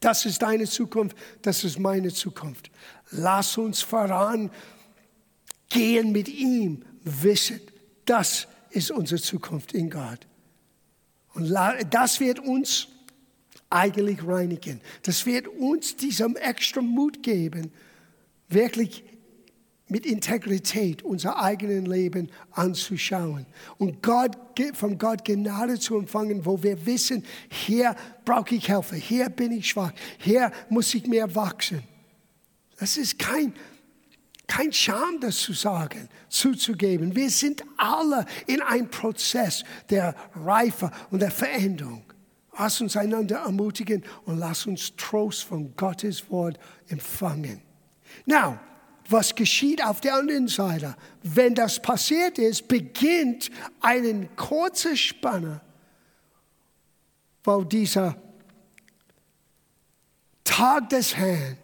Das ist deine Zukunft. Das ist meine Zukunft. Lass uns vorangehen mit ihm. Wissen, das ist unsere Zukunft in Gott. Und das wird uns eigentlich reinigen. Das wird uns diesem extra Mut geben, wirklich mit Integrität unser eigenes Leben anzuschauen und von Gott Gnade zu empfangen, wo wir wissen, hier brauche ich Hilfe, hier bin ich schwach, hier muss ich mehr wachsen. Das ist kein Scham, das zu sagen, zuzugeben. Wir sind alle in einem Prozess der Reife und der Veränderung. Lass uns einander ermutigen und lass uns Trost von Gottes Wort empfangen. Now, was geschieht auf der anderen Seite? Wenn das passiert ist, beginnt eine kurze Spanne, wo dieser Tag des Herrn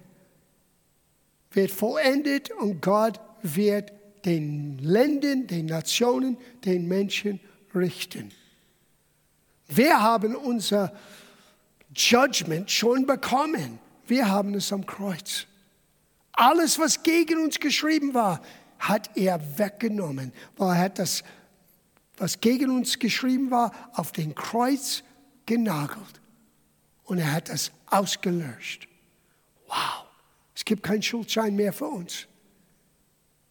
wird vollendet und Gott wird den Ländern, den Nationen, den Menschen richten. Wir haben unser Judgment schon bekommen. Wir haben es am Kreuz. Alles, was gegen uns geschrieben war, hat er weggenommen. Weil er hat das, was gegen uns geschrieben war, auf den Kreuz genagelt. Und er hat das ausgelöscht. Wow, es gibt keinen Schuldschein mehr für uns.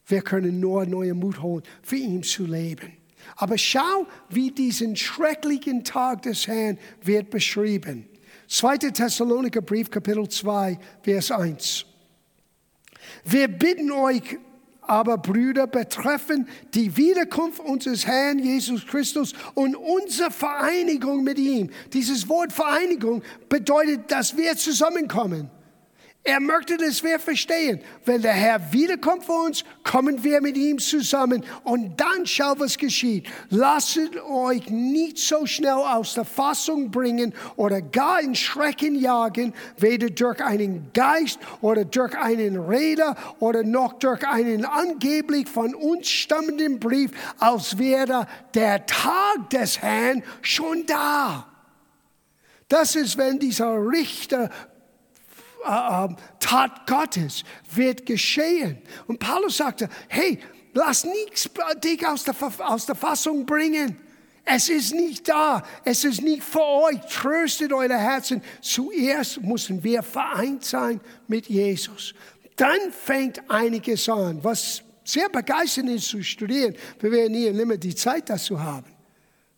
Wir können nur neuen Mut holen, für ihn zu leben. Aber schau, wie diesen schrecklichen Tag des Herrn wird beschrieben. 2. Thessalonicherbrief, Kapitel 2, Vers 1. Wir bitten euch aber, Brüder, betreffend die Wiederkunft unseres Herrn Jesus Christus und unsere Vereinigung mit ihm. Dieses Wort Vereinigung bedeutet, dass wir zusammenkommen. Er möchte, dass wir verstehen, wenn der Herr wiederkommt für uns, kommen wir mit ihm zusammen und dann schau, was geschieht. Lasst euch nicht so schnell aus der Fassung bringen oder gar in Schrecken jagen, weder durch einen Geist oder durch einen Redner oder noch durch einen angeblich von uns stammenden Brief, als wäre der Tag des Herrn schon da. Das ist, wenn dieser Richter Tat Gottes wird geschehen. Und Paulus sagte, hey, lass nichts dich aus der Fassung bringen. Es ist nicht da. Es ist nicht für euch. Tröstet eure Herzen. Zuerst müssen wir vereint sein mit Jesus. Dann fängt einiges an, was sehr begeisternd ist zu studieren. Wir werden hier nicht mehr die Zeit dazu haben.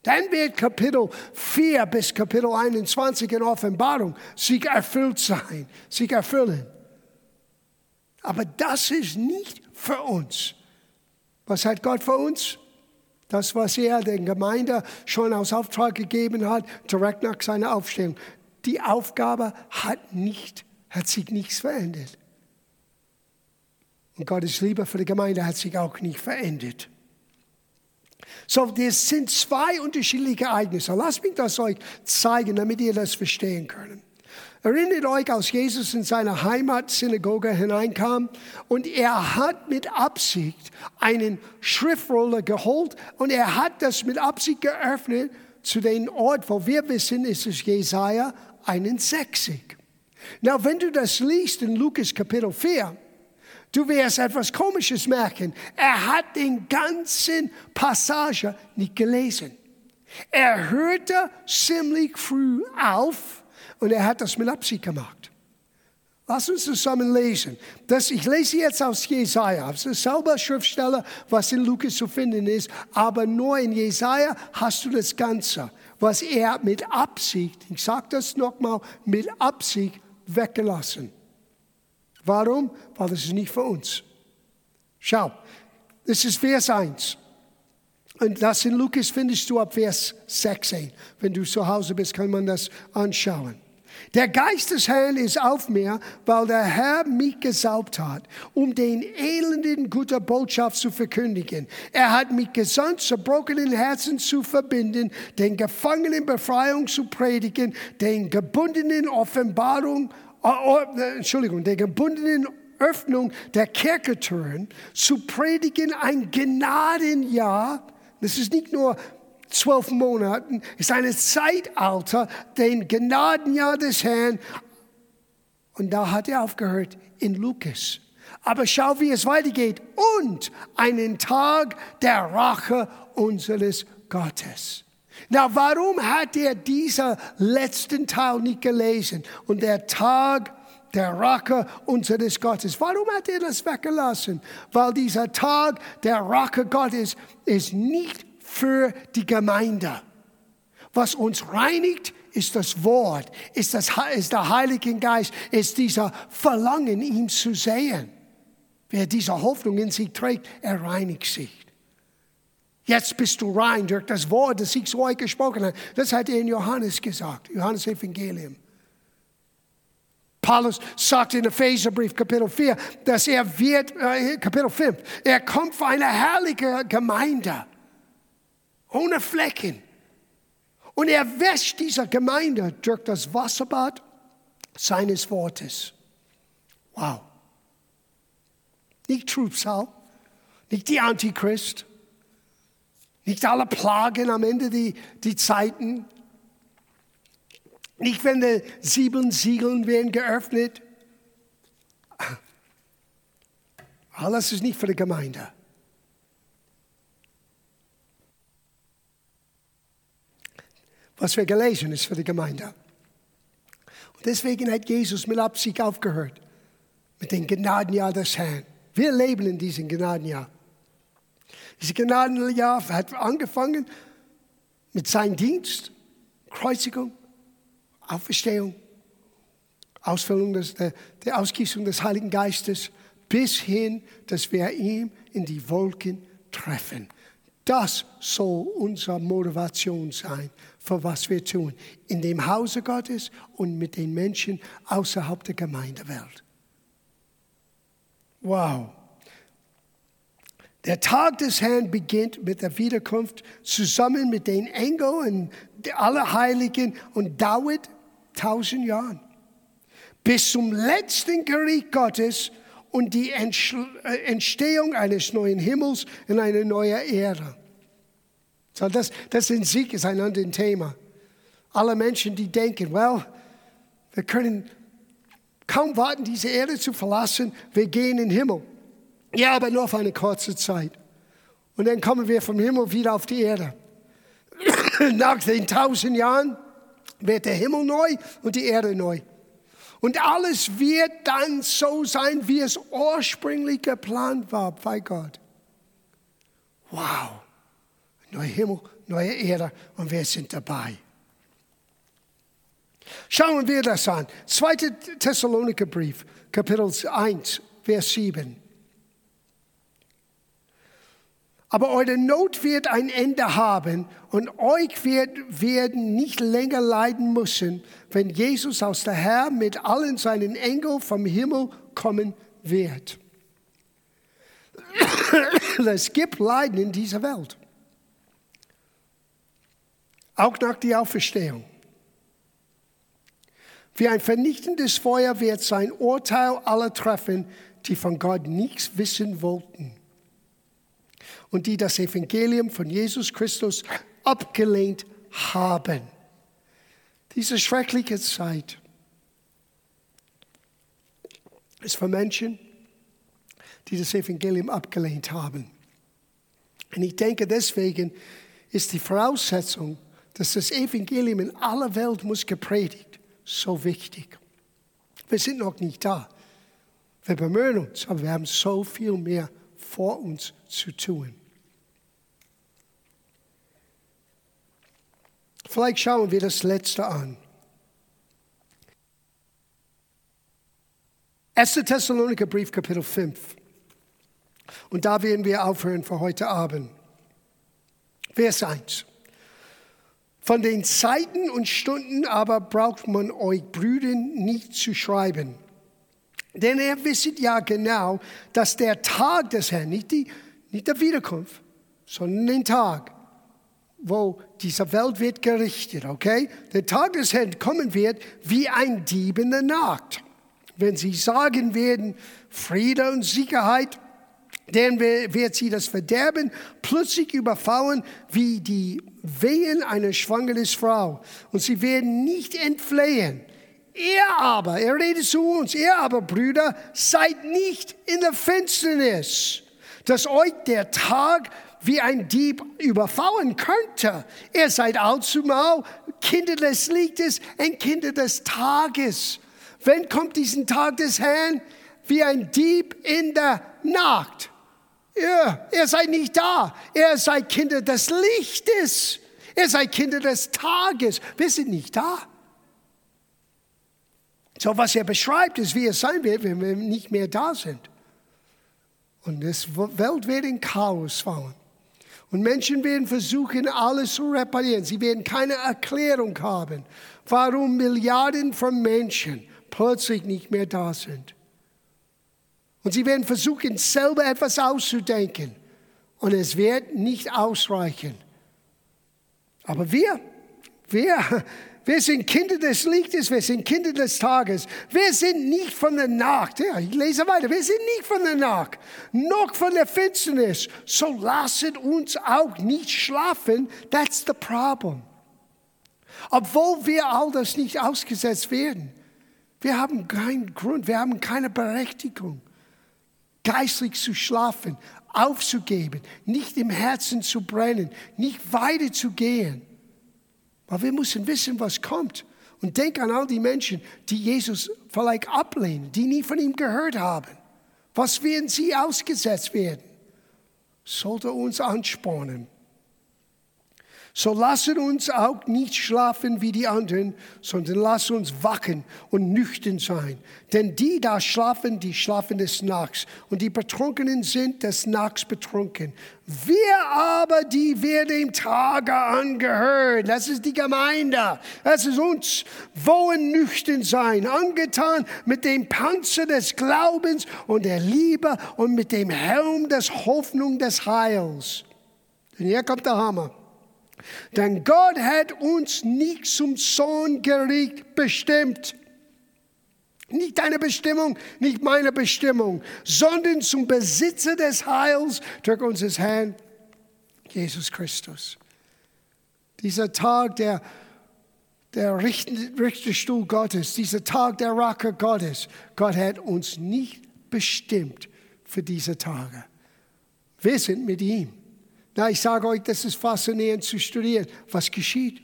Dann wird Kapitel 4 bis Kapitel 21 in Offenbarung sich erfüllt sein, sich erfüllen. Aber das ist nicht für uns. Was hat Gott für uns? Das, was er der Gemeinde schon als Auftrag gegeben hat, direkt nach seiner Aufstellung. Die Aufgabe hat sich nichts verändert. Und Gottes Liebe für die Gemeinde hat sich auch nicht verändert. So, das sind zwei unterschiedliche Ereignisse. Lasst mich das euch zeigen, damit ihr das verstehen könnt. Erinnert euch, als Jesus in seine Heimatsynagoge hineinkam und er hat mit Absicht einen Schriftroller geholt und er hat das mit Absicht geöffnet zu dem Ort, wo wir wissen, ist es Jesaja 61. Na, wenn du das liest in Lukas Kapitel 4, du wirst etwas Komisches merken. Er hat den ganzen Passage nicht gelesen. Er hörte ziemlich früh auf und er hat das mit Absicht gemacht. Lass uns zusammen lesen. Ich lese jetzt aus Jesaja. Das ist selber Schriftsteller, was in Lukas zu finden ist. Aber nur in Jesaja hast du das Ganze, was er mit Absicht, ich sage das nochmal, mit Absicht weggelassen. Warum? Weil das ist nicht für uns. Schau, das ist Vers 1. Und das in Lukas findest du ab Vers 16. Wenn du zu Hause bist, kann man das anschauen. Der Geist des Herrn ist auf mir, weil der Herr mich gesalbt hat, um den Elenden gute Botschaft zu verkündigen. Er hat mich gesandt, zerbrochenen Herzen zu verbinden, den Gefangenen Befreiung zu predigen, den gebundenen der gebundenen Öffnung der Kerkertüren zu predigen, ein Gnadenjahr. Das ist nicht nur 12 Monate, es ist ein Zeitalter, den Gnadenjahr des Herrn. Und da hat er aufgehört in Lukas. Aber schau, wie es weitergeht. Und einen Tag der Rache unseres Gottes. Na, warum hat er diesen letzten Teil nicht gelesen? Und der Tag der Rache unseres Gottes. Warum hat er das weggelassen? Weil dieser Tag der Rache Gottes ist nicht für die Gemeinde. Was uns reinigt, ist das Wort, ist der Heilige Geist, ist dieser Verlangen, ihn zu sehen. Wer diese Hoffnung in sich trägt, er reinigt sich. Jetzt bist du rein durch das Wort, das ich zu euch gesprochen habe. Das hat er in Johannes gesagt, Johannes-Evangelium. Paulus sagt in Epheserbrief Kapitel 4, dass Kapitel 5, er kommt für eine herrliche Gemeinde, ohne Flecken. Und er wäscht diese Gemeinde durch das Wasserbad seines Wortes. Wow. Nicht Trübsal, nicht die Antichrist, nicht alle Plagen am Ende die Zeiten. Nicht, wenn die 7 Siegel werden geöffnet. Alles ist nicht für die Gemeinde. Was wir gelesen haben, ist für die Gemeinde. Und deswegen hat Jesus mit Absicht aufgehört. Mit dem Gnadenjahr des Herrn. Wir leben in diesem Gnadenjahr. Dieses Gnadenjahr hat angefangen mit seinem Dienst, Kreuzigung, Auferstehung, Ausfüllung der Ausgießung des Heiligen Geistes, bis hin, dass wir ihn in die Wolken treffen. Das soll unsere Motivation sein, für was wir tun, in dem Hause Gottes und mit den Menschen außerhalb der Gemeindewelt. Wow! Der Tag des Herrn beginnt mit der Wiederkunft zusammen mit den Engeln und aller Heiligen und dauert 1000 Jahre. Bis zum letzten Gericht Gottes und die Entstehung eines neuen Himmels und einer neuen Erde. So, das in sich ist ein anderes Thema. Alle Menschen, die denken, wir können kaum warten, diese Erde zu verlassen, wir gehen in den Himmel. Ja, aber nur für eine kurze Zeit. Und dann kommen wir vom Himmel wieder auf die Erde. Nach den 1000 Jahren wird der Himmel neu und die Erde neu. Und alles wird dann so sein, wie es ursprünglich geplant war bei Gott. Wow. Neuer Himmel, neue Erde und wir sind dabei. Schauen wir das an. 2. Thessalonicherbrief, Kapitel 1, Vers 7. Aber eure Not wird ein Ende haben und euch werden nicht länger leiden müssen, wenn Jesus aus der Herr mit allen seinen Engeln vom Himmel kommen wird. Es gibt Leiden in dieser Welt. Auch nach der Auferstehung. Wie ein vernichtendes Feuer wird sein Urteil aller treffen, die von Gott nichts wissen wollten und die das Evangelium von Jesus Christus abgelehnt haben. Diese schreckliche Zeit ist für Menschen, die das Evangelium abgelehnt haben. Und ich denke, deswegen ist die Voraussetzung, dass das Evangelium in aller Welt muss gepredigt, so wichtig. Wir sind noch nicht da. Wir bemühen uns, aber wir haben so viel mehr vor uns zu tun. Vielleicht schauen wir das Letzte an. 1. Thessalonicherbrief, Kapitel 5. Und da werden wir aufhören für heute Abend. Vers 1. Von den Zeiten und Stunden aber braucht man euch Brüdern nicht zu schreiben. Denn ihr wisst ja genau, dass der Tag des Herrn, nicht der Wiederkunft, sondern den Tag, wo diese Welt wird gerichtet, okay? Der Tag des Herrn kommen wird wie ein Dieb in der Nacht. Wenn sie sagen werden, Friede und Sicherheit, dann wird sie das Verderben plötzlich überfallen wie die Wehen einer schwangeren Frau. Und sie werden nicht entfliehen. Er redet zu uns, Brüder, seid nicht in der Finsternis, dass euch der Tag wie ein Dieb überfallen könnte. Ihr seid allzumal Kinder des Lichtes und Kinder des Tages. Wann kommt diesen Tag des Herrn? Wie ein Dieb in der Nacht. Ihr seid nicht da. Ihr seid Kinder des Lichtes. Ihr seid Kinder des Tages. Wir sind nicht da. So, was er beschreibt, ist, wie es sein wird, wenn wir nicht mehr da sind. Und die Welt wird in Chaos fallen. Und Menschen werden versuchen, alles zu reparieren. Sie werden keine Erklärung haben, warum Milliarden von Menschen plötzlich nicht mehr da sind. Und sie werden versuchen, selber etwas auszudenken. Und es wird nicht ausreichen. Aber wir sind Kinder des Lichtes, wir sind Kinder des Tages. Wir sind nicht von der Nacht. Ja, ich lese weiter. Wir sind nicht von der Nacht, noch von der Finsternis. So lasset uns auch nicht schlafen. That's the problem. Obwohl wir all das nicht ausgesetzt werden. Wir haben keinen Grund, wir haben keine Berechtigung, geistlich zu schlafen, aufzugeben, nicht im Herzen zu brennen, nicht weiterzugehen. Aber wir müssen wissen, was kommt. Und denk an all die Menschen, die Jesus vielleicht ablehnen, die nie von ihm gehört haben. Was werden sie ausgesetzt werden? Sollte uns anspornen. So lasst uns auch nicht schlafen wie die anderen, sondern lasst uns wachen und nüchtern sein. Denn die schlafen des Nachts. Und die Betrunkenen sind des Nachts betrunken. Wir aber, die wir dem Tage angehören, das ist die Gemeinde, das ist uns, wollen nüchtern sein, angetan mit dem Panzer des Glaubens und der Liebe und mit dem Helm des Hoffnung des Heils. Denn hier kommt der Hammer. Denn Gott hat uns nicht zum Zorngericht bestimmt. Nicht deine Bestimmung, nicht meine Bestimmung, sondern zum Besitzer des Heils durch unseres Herrn Jesus Christus. Dieser Tag der Richterstuhl Gottes, dieser Tag der Rache Gottes, Gott hat uns nicht bestimmt für diese Tage. Wir sind mit ihm. Na, ich sage euch, das ist faszinierend zu studieren. Was geschieht?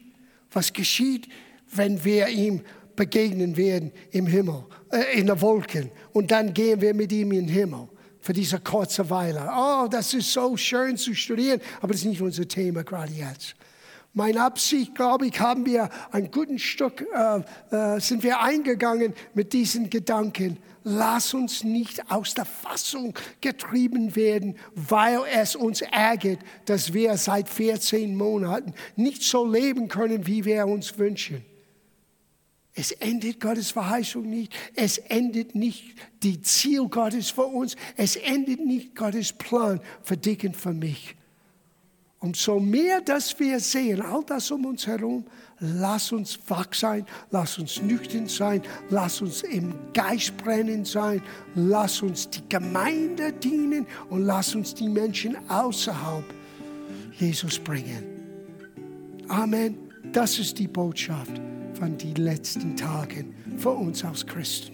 Was geschieht, wenn wir ihm begegnen werden im Himmel, in den Wolken? Und dann gehen wir mit ihm in den Himmel für diese kurze Weile. Oh, das ist so schön zu studieren, aber das ist nicht unser Thema gerade jetzt. Meine Absicht, glaube ich, haben wir ein gutes Stück, sind wir eingegangen mit diesen Gedanken. Lass uns nicht aus der Fassung getrieben werden, weil es uns ärgert, dass wir seit 14 Monaten nicht so leben können, wie wir uns wünschen. Es endet Gottes Verheißung nicht. Es endet nicht die Ziel Gottes für uns. Es endet nicht Gottes Plan für dich und für mich. Und so mehr, dass wir sehen, all das um uns herum, lass uns wach sein, lass uns nüchtern sein, lass uns im Geist brennen sein, lass uns die Gemeinde dienen und lass uns die Menschen außerhalb Jesus bringen. Amen. Das ist die Botschaft von den letzten Tagen für uns als Christen.